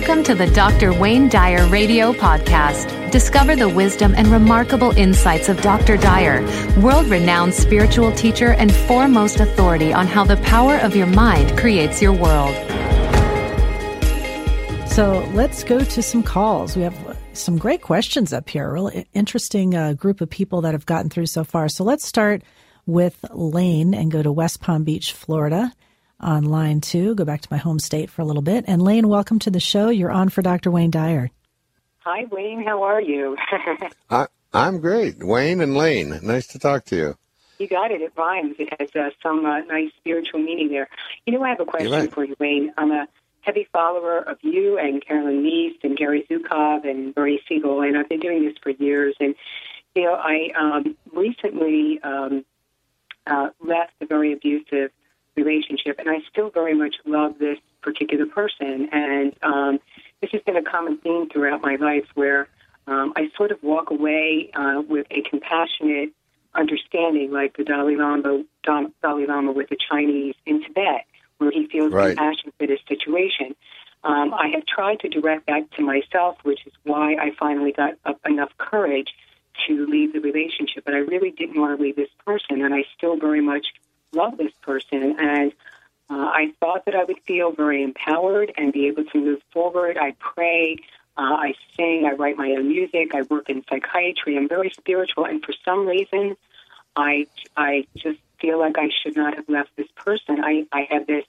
Welcome to the Dr. Wayne Dyer Radio Podcast. Discover the wisdom and remarkable insights of Dr. Dyer, world-renowned spiritual teacher and foremost authority on how the power of your mind creates your world. So let's go to some calls. We have some great questions up here, a really interesting group of people that have gotten through so far. So let's start with Lane and go to West Palm Beach, Florida. On line two, go back to my home state for a little bit. And Lane, welcome to the show. You're on for Dr. Wayne Dyer. Hi, Wayne. How are you? I'm great. Wayne and Lane, nice to talk to you. You got it. It rhymes. It has some nice spiritual meaning there. You know, I have a question for you, Wayne. I'm a heavy follower of you and Carolyn Meese and Gary Zukav and Barry Siegel, and I've been doing this for years. And, you know, I recently left a very abusive relationship, and I still very much love this particular person. And this has been a common theme throughout my life where I sort of walk away with a compassionate understanding, like the Dalai Lama with the Chinese in Tibet, where he feels compassion for this situation. I have tried to direct that to myself, which is why I finally got up enough courage to leave the relationship. But I really didn't want to leave this person, and I still very much love this person, and I thought that I would feel very empowered and be able to move forward. I pray, I sing, I write my own music, I work in psychiatry. I'm very spiritual, and for some reason, I just feel like I should not have left this person. I have this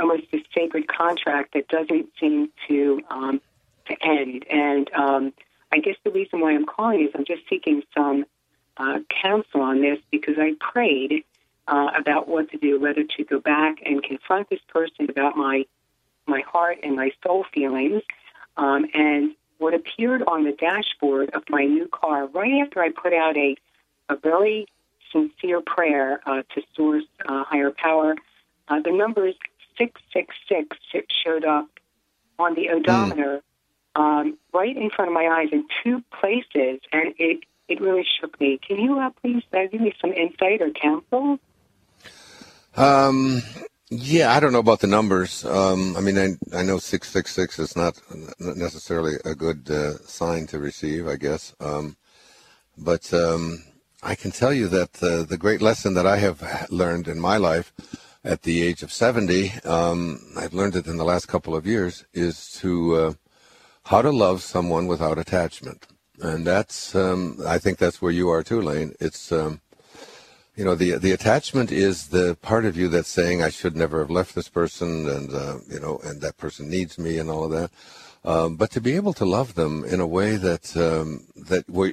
almost this sacred contract that doesn't seem to end, and I guess the reason why I'm calling is I'm just seeking some counsel on this because I prayed about what to do, whether to go back and confront this person about my heart and my soul feelings. And what appeared on the dashboard of my new car right after I put out a very sincere prayer to Source, Higher Power, the numbers 666 showed up on the odometer right in front of my eyes in two places, and it really shook me. Can you please give me some insight or counsel? Yeah, I don't know about the numbers. I mean, I know 666 is not necessarily a good sign to receive, I guess. But I can tell you that the great lesson that I have learned in my life at the age of 70, I've learned it in the last couple of years, is to how to love someone without attachment. And that's, I think that's where you are too, Lane. It's... you know, the attachment is the part of you that's saying I should never have left this person, and you know, and that person needs me, and all of that. But to be able to love them in a way that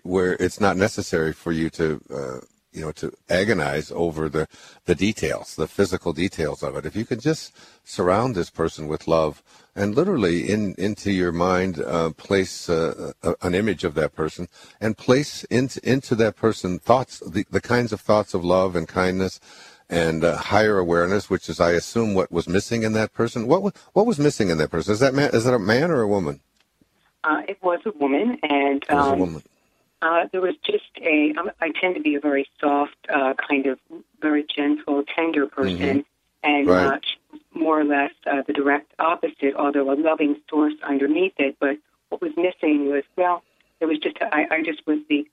where it's not necessary for you to you know, to agonize over the details, the physical details of it. If you could just surround this person with love and literally into your mind place an image of that person and place into that person thoughts, the kinds of thoughts of love and kindness and higher awareness, which is, I assume, what was missing in that person. What was missing in that person? Is that a man or a woman? It was a woman, and it was a woman. There was just I tend to be a very soft, kind of very gentle, tender person, and more or less the direct opposite, although a loving source underneath it. But what was missing was, well, there was just, I just was the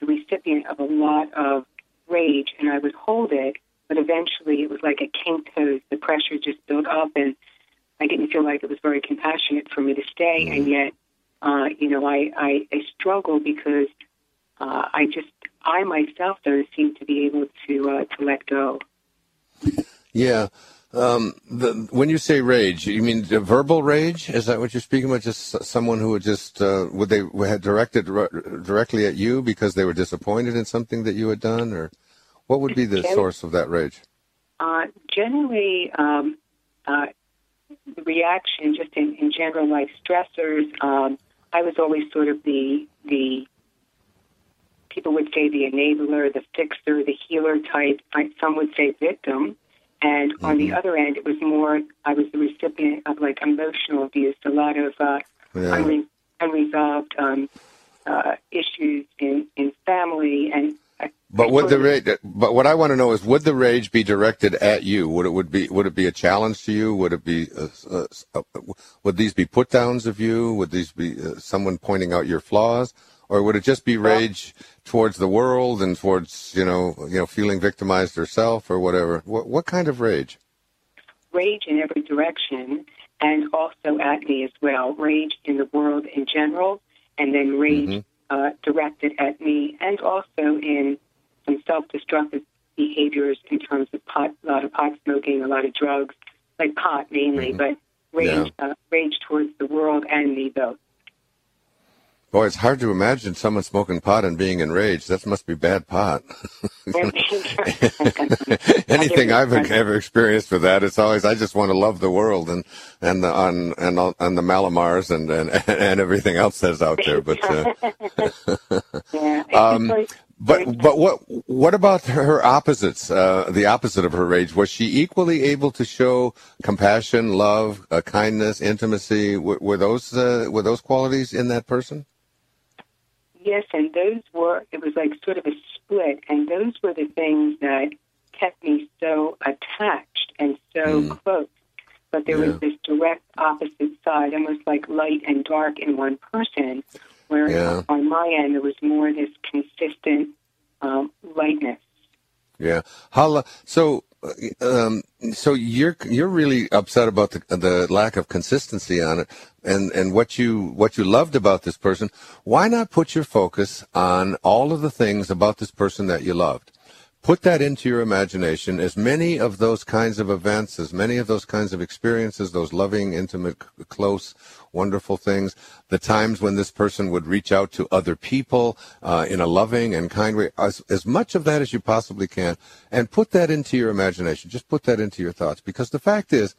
recipient of a lot of rage, and I would hold it, but eventually it was like a kink hose. The pressure just built up, and I didn't feel like it was very compassionate for me to stay, and yet, you know, I struggle because I myself don't seem to be able to let go. Yeah. When you say rage, you mean verbal rage? Is that what you're speaking about? Just someone who would just, would they had directed directly at you because they were disappointed in something that you had done? Or what would be the source of that rage? Generally, the reaction just in general, like stressors, I was always sort of the people would say the enabler, the fixer, the healer type. Some would say victim. And on the other end, it was more, I was the recipient of like emotional abuse, a lot of unresolved issues in family and But would the rage, but what I want to know is, would the rage be directed at you? Would it be a challenge to you? Would it be would these be put downs of you? Would these be someone pointing out your flaws, or would it just be rage towards the world and towards feeling victimized herself or whatever? What kind of rage? Rage in every direction, and also at me as well. Rage in the world in general, and then rage directed at me, and also in some self-destructive behaviors in terms of a lot of pot smoking, a lot of drugs, like pot mainly, but rage towards the world and me both. Boy, it's hard to imagine someone smoking pot and being enraged. That must be bad pot. Anything I've ever experienced with that, it's always I just want to love the world and the Malamars and everything else that's out there. But but what about her opposites? The opposite of her rage, was she equally able to show compassion, love, kindness, intimacy? Were those qualities in that person? Yes, and those were, it was like sort of a split, and those were the things that kept me so attached and so close. But there was this direct opposite side, almost like light and dark in one person, where on my end there was more this consistent lightness. Yeah. So you're really upset about the lack of consistency on it, and what you loved about this person. Why not put your focus on all of the things about this person that you loved? Put that into your imagination. As many of those kinds of events, as many of those kinds of experiences, those loving, intimate, close, wonderful things, the times when this person would reach out to other people in a loving and kind way, as much of that as you possibly can, and put that into your imagination. Just put that into your thoughts, because the fact is,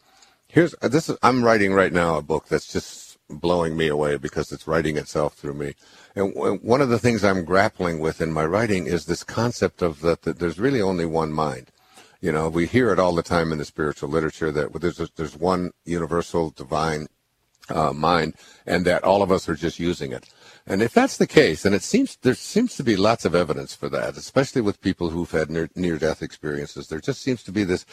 I'm writing right now a book that's just blowing me away because it's writing itself through me. And one of the things I'm grappling with in my writing is this concept of that there's really only one mind. You know, we hear it all the time in the spiritual literature that there's one universal divine mind, and that all of us are just using it. And if that's the case, and there seems to be lots of evidence for that, especially with people who've had near-death experiences, there just seems to be this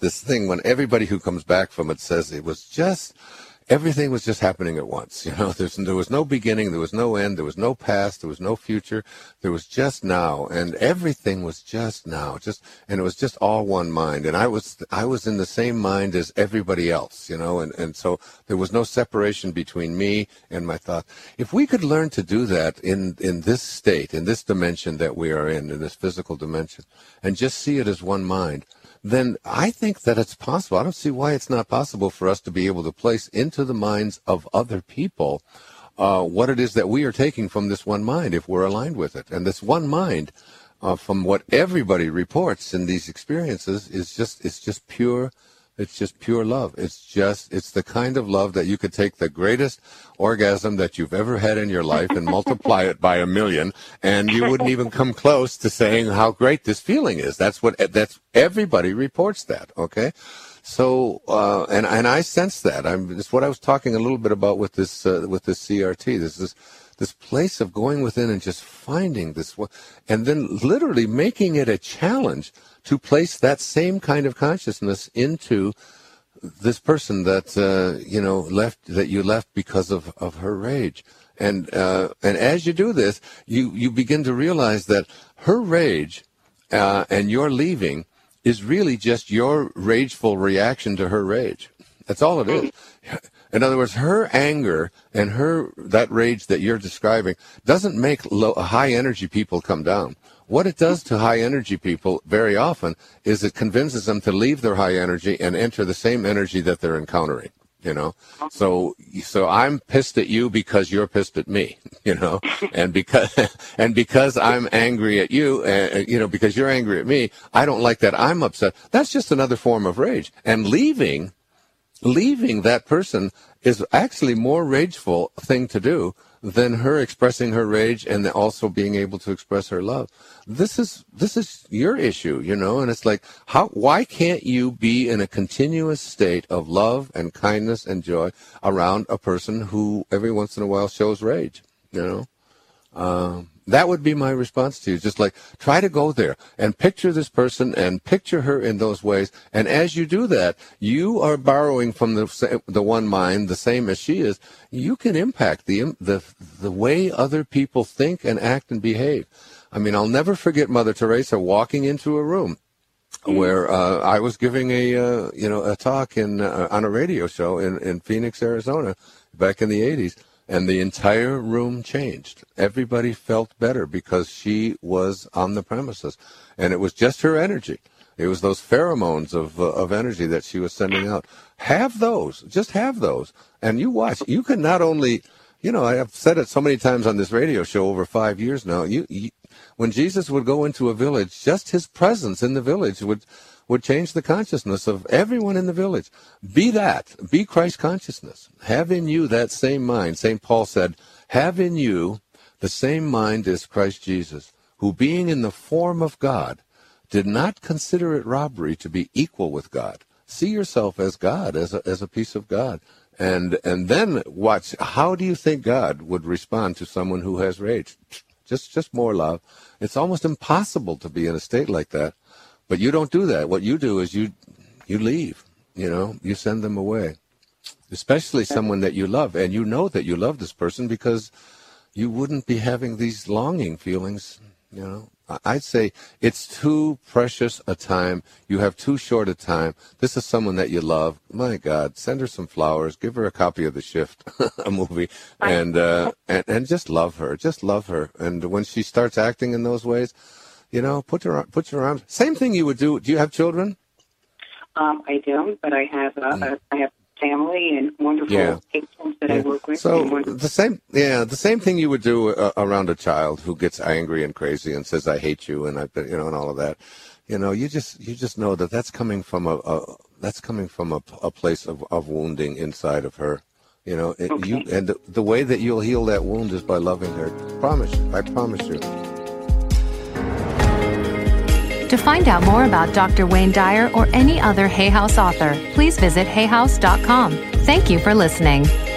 thing when everybody who comes back from it says it was just. Everything was just happening at once. There was no beginning, there was no end, there was no past, there was no future, there was just now, and everything was just now. And it was just all one mind, and I was in the same mind as everybody else, and so there was no separation between me and my thoughts. If we could learn to do that in this state, in this dimension that we are in this physical dimension, and just see it as one mind, then I think that it's possible. I don't see why it's not possible for us to be able to place into the minds of other people what it is that we are taking from this one mind if we're aligned with it. And this one mind, from what everybody reports in these experiences, is just pure love. It's the kind of love that you could take the greatest orgasm that you've ever had in your life and multiply it by 1,000,000, and you wouldn't even come close to saying how great this feeling is. That's everybody reports that. Okay. So, and I sense that. It's what I was talking a little bit about with this CRT. This place of going within and just finding this, and then literally making it a challenge to place that same kind of consciousness into this person that you left because of her rage. And as you do this, you begin to realize that her rage and your leaving is really just your rageful reaction to her rage. That's all it is. In other words, her anger and that rage that you're describing doesn't make high-energy people come down. What it does to high-energy people very often is it convinces them to leave their high energy and enter the same energy that they're encountering. So I'm pissed at you because you're pissed at me, and because I'm angry at you, because you're angry at me, I don't like that I'm upset. That's just another form of rage. And leaving that person is actually more rageful thing to do than her expressing her rage and also being able to express her love. This is your issue, and it's like, why can't you be in a continuous state of love and kindness and joy around a person who every once in a while shows rage? That would be my response to you. Just like, try to go there and picture this person and picture her in those ways. And as you do that, you are borrowing from the one mind, the same as she is. You can impact the way other people think and act and behave. I mean, I'll never forget Mother Teresa walking into a room where I was giving a talk on a radio show in Phoenix, Arizona, back in the 80s. And the entire room changed. Everybody felt better because she was on the premises. And it was just her energy. It was those pheromones of energy that she was sending out. Have those. Just have those. And you watch. You can not only, I have said it so many times on this radio show over 5 years now. When Jesus would go into a village, just his presence in the village would change the consciousness of everyone in the village. Be that. Be Christ consciousness. Have in you that same mind. Saint Paul said, have in you the same mind as Christ Jesus, who being in the form of God, did not consider it robbery to be equal with God. See yourself as God, as a piece of God. And then watch, how do you think God would respond to someone who has rage? Just more love. It's almost impossible to be in a state like that. But you don't do that. What you do is you leave, you send them away, especially someone that you love. And you know that you love this person because you wouldn't be having these longing feelings, I'd say it's too precious a time. You have too short a time. This is someone that you love. My God, send her some flowers. Give her a copy of The Shift, a movie, and just love her. Just love her. And when she starts acting in those ways, put your arms. Same thing you would do. Do you have children? I don't, but I have I have family and wonderful patients that I work with. So the same thing you would do around a child who gets angry and crazy and says, "I hate you," and and all of that. You just know that that's coming from a place of wounding inside of her. The way that you'll heal that wound is by loving her. I promise you. To find out more about Dr. Wayne Dyer or any other Hay House author, please visit hayhouse.com. Thank you for listening.